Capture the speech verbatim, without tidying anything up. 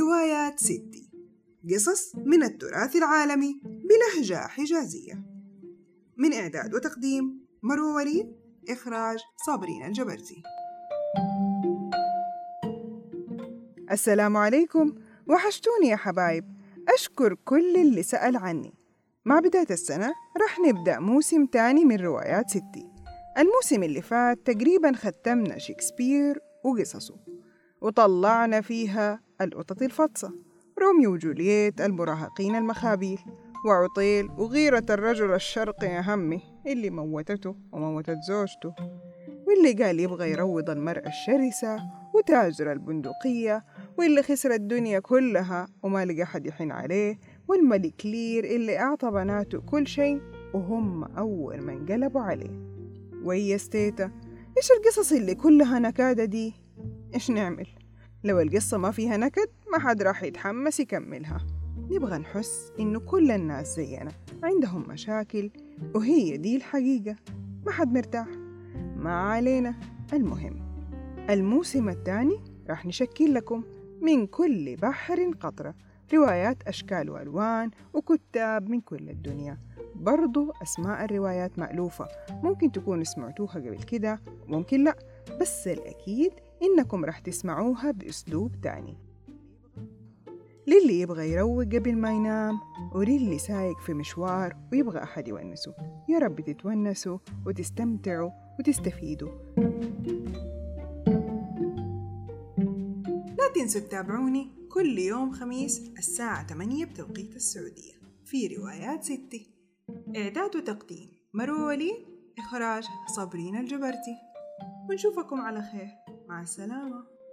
روايات ستي، قصص من التراث العالمي بلهجة حجازية، من إعداد وتقديم مروة وليد، إخراج صابرين الجبرتي. السلام عليكم، وحشتوني يا حبايب. أشكر كل اللي سأل عني. مع بداية السنة رح نبدأ موسم تاني من روايات ستي. الموسم اللي فات تقريباً ختمنا شكسبير وقصصه، وطلعنا فيها القطط الفطسة، روميو وجولييت، المراهقين المخابيل، وعطيل، وغيرة الرجل الشرقي يا همي اللي موتته وموتت زوجته، واللي قال يبغى يروض المرأة الشرسة، وتاجر البندقية، واللي خسر الدنيا كلها وما لقى حد يحن عليه، والملك لير اللي أعطى بناته كل شيء وهم أول ما انقلبوا عليه. ويا ستيته، إيش القصص اللي كلها نكادة دي؟ إيش نعمل؟ لو القصة ما فيها نكد ما حد راح يتحمس يكملها. نبغى نحس إنه كل الناس زينا عندهم مشاكل، وهي دي الحقيقة، ما حد مرتاح. ما علينا، المهم الموسم الثاني راح نشكل لكم من كل بحر قطرة روايات أشكال وألوان، وكتاب من كل الدنيا. برضو أسماء الروايات مألوفة، ممكن تكونوا سمعتوها قبل كده وممكن لأ، بس الأكيد إنكم راح تسمعوها بأسلوب تاني، للي يبغى يروق قبل ما ينام، وللي سايق في مشوار ويبغى أحد يونسه. يا رب تتونسوا وتستمتعوا وتستفيدوا. لا تنسوا تتابعوني كل يوم خميس الساعة ثمانية بتوقيت السعودية في روايات ستي. إعداد وتقديم مروة وليد، إخراج صابرين الجبرتي. ونشوفكم على خير، مع السلامة.